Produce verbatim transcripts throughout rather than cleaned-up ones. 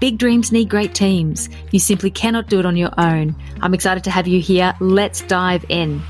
big dreams need great teams. You simply cannot do it on your own. I'm excited to have you here. Let's dive in.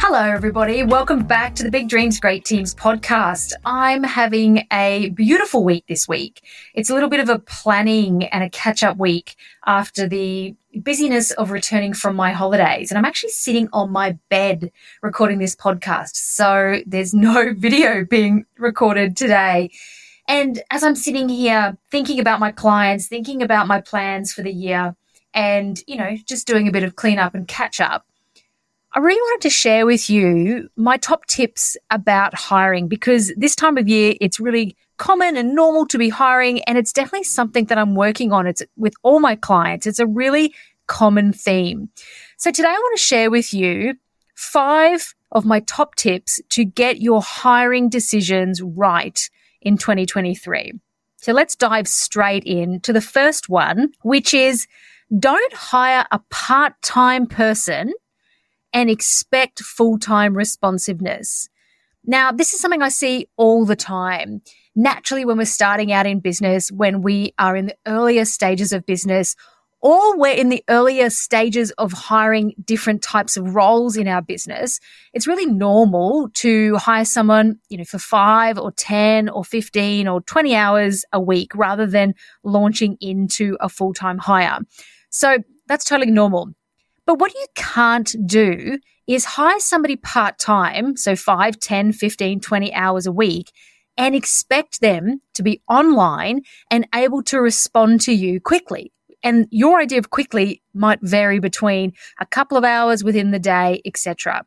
Hello, everybody. Welcome back to the Big Dreams, Great Teams podcast. I'm having a beautiful week this week. It's a little bit of a planning and a catch-up week after the busyness of returning from my holidays. And I'm actually sitting on my bed recording this podcast. So there's no video being recorded today. And as I'm sitting here thinking about my clients, thinking about my plans for the year and, you know, just doing a bit of cleanup and catch-up, I really wanted to share with you my top tips about hiring because this time of year, it's really common and normal to be hiring, and it's definitely something that I'm working on. It's with all my clients. It's a really common theme. So today I want to share with you five of my top tips to get your hiring decisions right in twenty twenty-three. So let's dive straight in to the first one, which is don't hire a part-time person and expect full-time responsiveness. Now, this is something I see all the time. Naturally, when we're starting out in business, when we are in the earlier stages of business, or we're in the earlier stages of hiring different types of roles in our business, it's really normal to hire someone, you know, for five or ten or fifteen or twenty hours a week rather than launching into a full-time hire. So that's totally normal. But what you can't do is hire somebody part-time, so five, ten, fifteen, twenty hours a week, and expect them to be online and able to respond to you quickly. And your idea of quickly might vary between a couple of hours within the day, et cetera.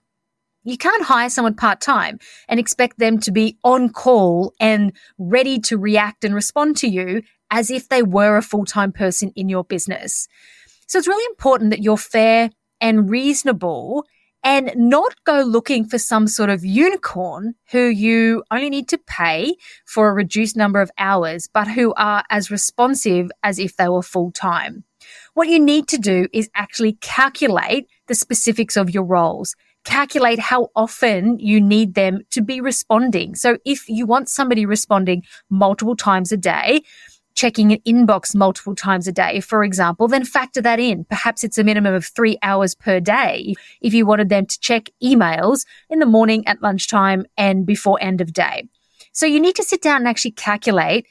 You can't hire someone part-time and expect them to be on call and ready to react and respond to you as if they were a full-time person in your business. So it's really important that you're fair and reasonable and not go looking for some sort of unicorn who you only need to pay for a reduced number of hours, but who are as responsive as if they were full-time. What you need to do is actually calculate the specifics of your roles, calculate how often you need them to be responding. So if you want somebody responding multiple times a day, checking an inbox multiple times a day, for example, then factor that in. Perhaps it's a minimum of three hours per day if you wanted them to check emails in the morning, at lunchtime, and before end of day. So you need to sit down and actually calculate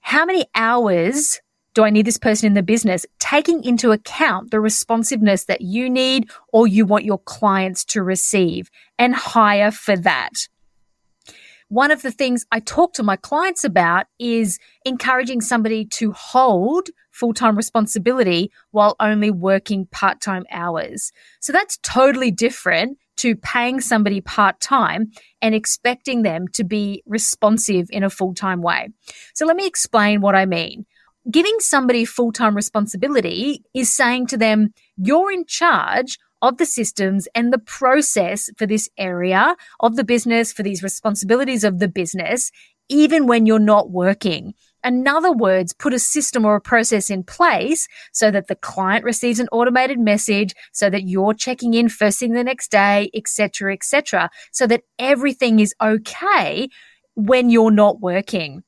how many hours do I need this person in the business, taking into account the responsiveness that you need or you want your clients to receive, and hire for that. One of the things I talk to my clients about is encouraging somebody to hold full-time responsibility while only working part-time hours. So that's totally different to paying somebody part-time and expecting them to be responsive in a full-time way. So let me explain what I mean. Giving somebody full-time responsibility is saying to them, you're in charge of the systems and the process for this area of the business, for these responsibilities of the business, even when you're not working. In other words, put a system or a process in place so that the client receives an automated message, so that you're checking in first thing the next day, et cetera, et cetera, so that everything is okay when you're not working.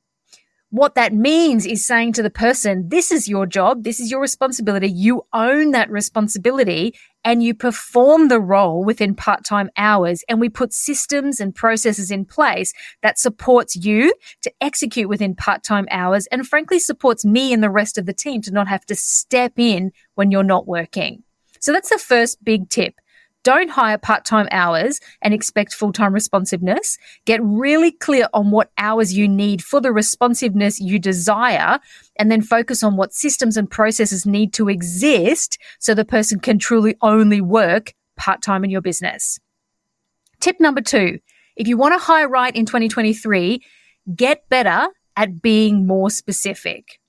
What that means is saying to the person, this is your job, this is your responsibility, you own that responsibility, and you perform the role within part-time hours, and we put systems and processes in place that supports you to execute within part-time hours and frankly supports me and the rest of the team to not have to step in when you're not working. So that's the first big tip. Don't hire part-time hours and expect full-time responsiveness. Get really clear on what hours you need for the responsiveness you desire, and then focus on what systems and processes need to exist so the person can truly only work part-time in your business. Tip number two, if you want to hire right in twenty twenty-three, get better at being more specific.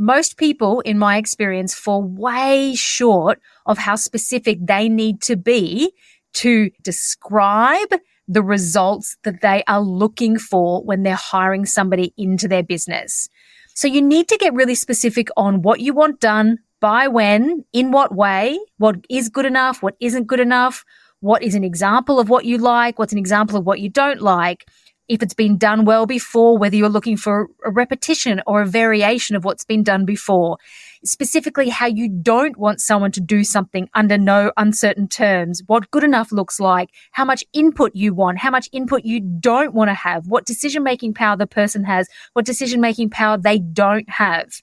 most people, in my experience, fall way short of how specific they need to be to describe the results that they are looking for when they're hiring somebody into their business. So you need to get really specific on what you want done, by when, in what way, what is good enough, what isn't good enough, what is an example of what you like, what's an example of what you don't like, if it's been done well before, whether you're looking for a repetition or a variation of what's been done before, specifically how you don't want someone to do something under no uncertain terms, what good enough looks like, how much input you want, how much input you don't want to have, what decision-making power the person has, what decision-making power they don't have.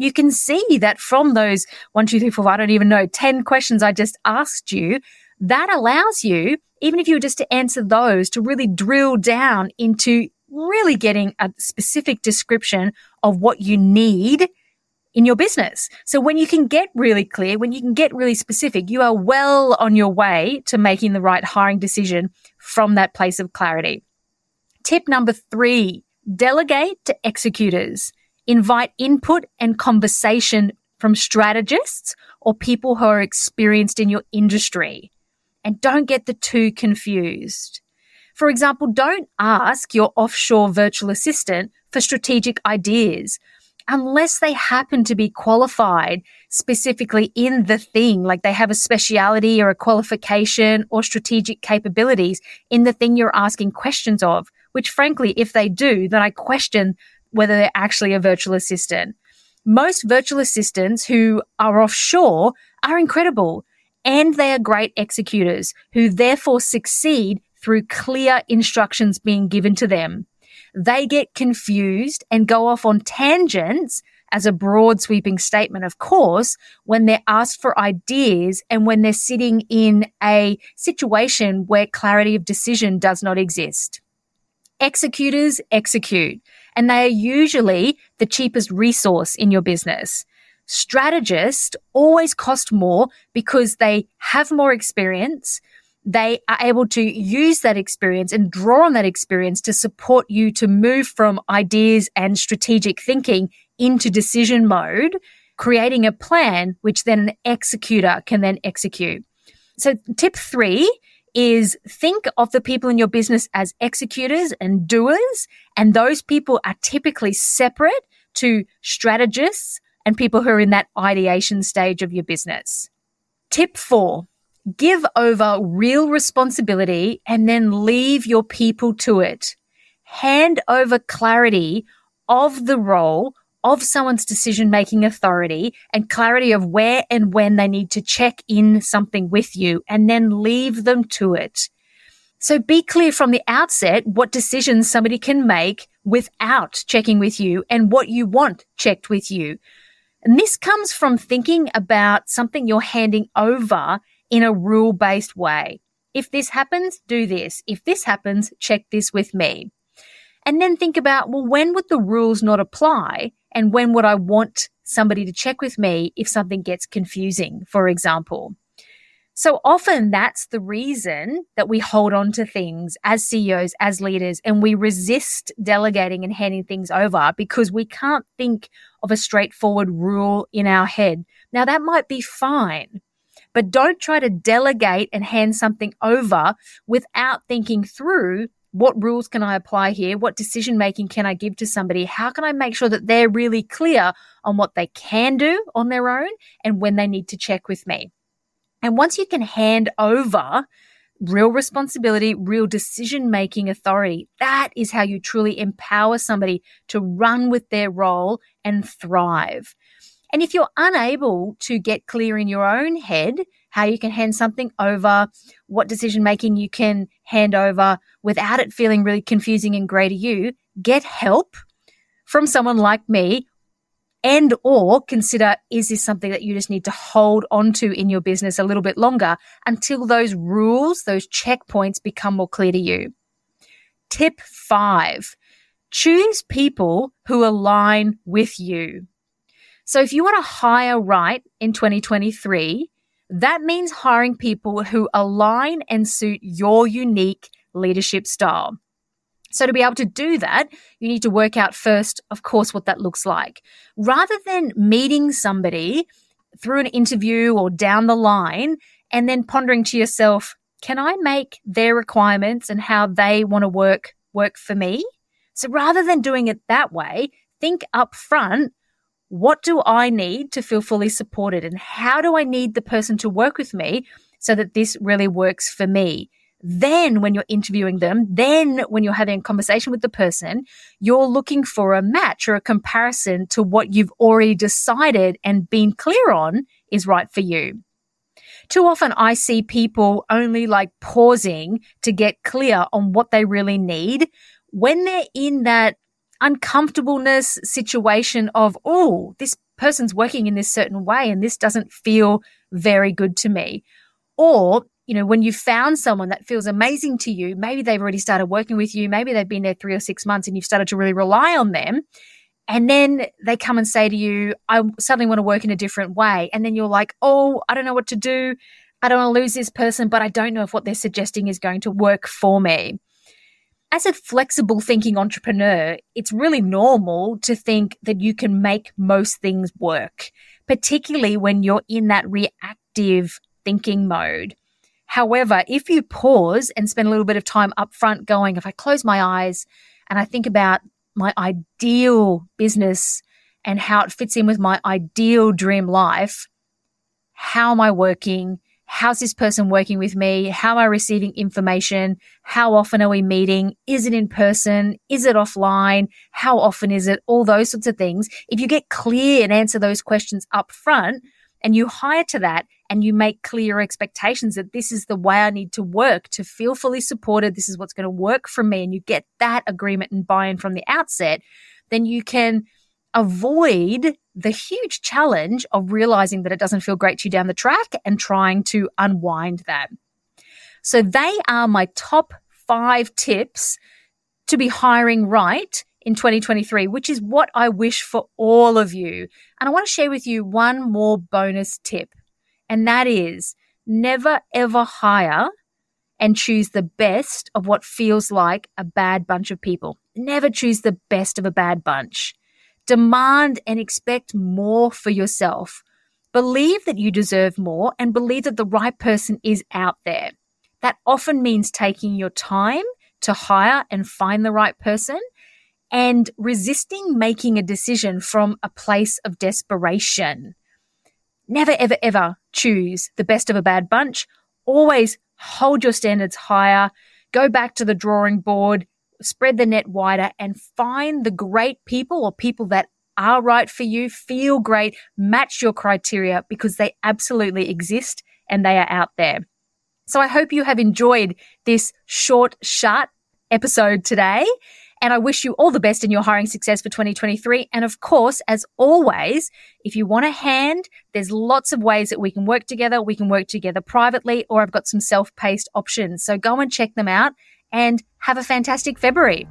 You can see that from those one, two, three, four, five, I don't even know, ten questions I just asked you, that allows you, even if you were just to answer those, to really drill down into really getting a specific description of what you need in your business. So when you can get really clear, when you can get really specific, you are well on your way to making the right hiring decision from that place of clarity. Tip number three, delegate to executors. Invite input and conversation from strategists or people who are experienced in your industry. And don't get the two confused. For example, don't ask your offshore virtual assistant for strategic ideas unless they happen to be qualified specifically in the thing, like they have a speciality or a qualification or strategic capabilities in the thing you're asking questions of, which frankly, if they do, then I question whether they're actually a virtual assistant. Most virtual assistants who are offshore are incredible, and they are great executors who therefore succeed through clear instructions being given to them. They get confused and go off on tangents, as a broad sweeping statement, of course, when they're asked for ideas and when they're sitting in a situation where clarity of decision does not exist. Executors execute, and they are usually the cheapest resource in your business. Strategists always cost more because they have more experience. They are able to use that experience and draw on that experience to support you to move from ideas and strategic thinking into decision mode, creating a plan which then an executor can then execute. So tip three is think of the people in your business as executors and doers, and those people are typically separate to strategists and people who are in that ideation stage of your business. Tip four, give over real responsibility and then leave your people to it. Hand over clarity of the role of someone's decision-making authority and clarity of where and when they need to check in something with you, and then leave them to it. So be clear from the outset what decisions somebody can make without checking with you and what you want checked with you. And this comes from thinking about something you're handing over in a rule-based way. If this happens, do this. If this happens, check this with me. And then think about, well, when would the rules not apply? And when would I want somebody to check with me if something gets confusing, for example? So often that's the reason that we hold on to things as C E Os, as leaders, and we resist delegating and handing things over because we can't think of a straightforward rule in our head. Now, that might be fine, but don't try to delegate and hand something over without thinking through, what rules can I apply here? What decision making can I give to somebody? How can I make sure that they're really clear on what they can do on their own and when they need to check with me? And once you can hand over real responsibility, real decision making authority, that is how you truly empower somebody to run with their role and thrive. And if you're unable to get clear in your own head how you can hand something over, what decision-making you can hand over without it feeling really confusing and grey to you, get help from someone like me, and or consider, is this something that you just need to hold onto in your business a little bit longer until those rules, those checkpoints become more clear to you? Tip five, choose people who align with you. So if you want to hire right in twenty twenty-three, that means hiring people who align and suit your unique leadership style. So to be able to do that, you need to work out first, of course, what that looks like. Rather than meeting somebody through an interview or down the line and then pondering to yourself, can I make their requirements and how they want to work work for me? So rather than doing it that way, think up front, what do I need to feel fully supported and how do I need the person to work with me so that this really works for me? Then when you're interviewing them, then when you're having a conversation with the person, you're looking for a match or a comparison to what you've already decided and been clear on is right for you. Too often I see people only like pausing to get clear on what they really need when they're in that uncomfortableness situation of, oh, this person's working in this certain way and this doesn't feel very good to me. Or, you know, when you've found someone that feels amazing to you, maybe they've already started working with you, maybe they've been there three or six months and you've started to really rely on them. And then they come and say to you, I suddenly want to work in a different way. And then you're like, oh, I don't know what to do. I don't want to lose this person, but I don't know if what they're suggesting is going to work for me. As a flexible thinking entrepreneur, it's really normal to think that you can make most things work, particularly when you're in that reactive thinking mode. However, if you pause and spend a little bit of time up front going, if I close my eyes and I think about my ideal business and how it fits in with my ideal dream life, how am I working? How's this person working with me? How am I receiving information? How often are we meeting? Is it in person? Is it offline? How often is it? All those sorts of things. If you get clear and answer those questions up front, and you hire to that and you make clear expectations that this is the way I need to work to feel fully supported, this is what's going to work for me, and you get that agreement and buy-in from the outset, then you can avoid the huge challenge of realizing that it doesn't feel great to you down the track and trying to unwind that. So they are my top five tips to be hiring right in twenty twenty-three, which is what I wish for all of you. And I want to share with you one more bonus tip, and that is never, ever hire and choose the best of what feels like a bad bunch of people. Never choose the best of a bad bunch. Demand and expect more for yourself. Believe that you deserve more and believe that the right person is out there. That often means taking your time to hire and find the right person, and resisting making a decision from a place of desperation. Never, ever, ever choose the best of a bad bunch. Always hold your standards higher. Go back to the drawing board, spread the net wider, and find the great people or people that are right for you, feel great, match your criteria, because they absolutely exist and they are out there. So I hope you have enjoyed this short, sharp episode today. And I wish you all the best in your hiring success for twenty twenty-three. And of course, as always, if you want a hand, there's lots of ways that we can work together. We can work together privately, or I've got some self-paced options. So go and check them out and have a fantastic February.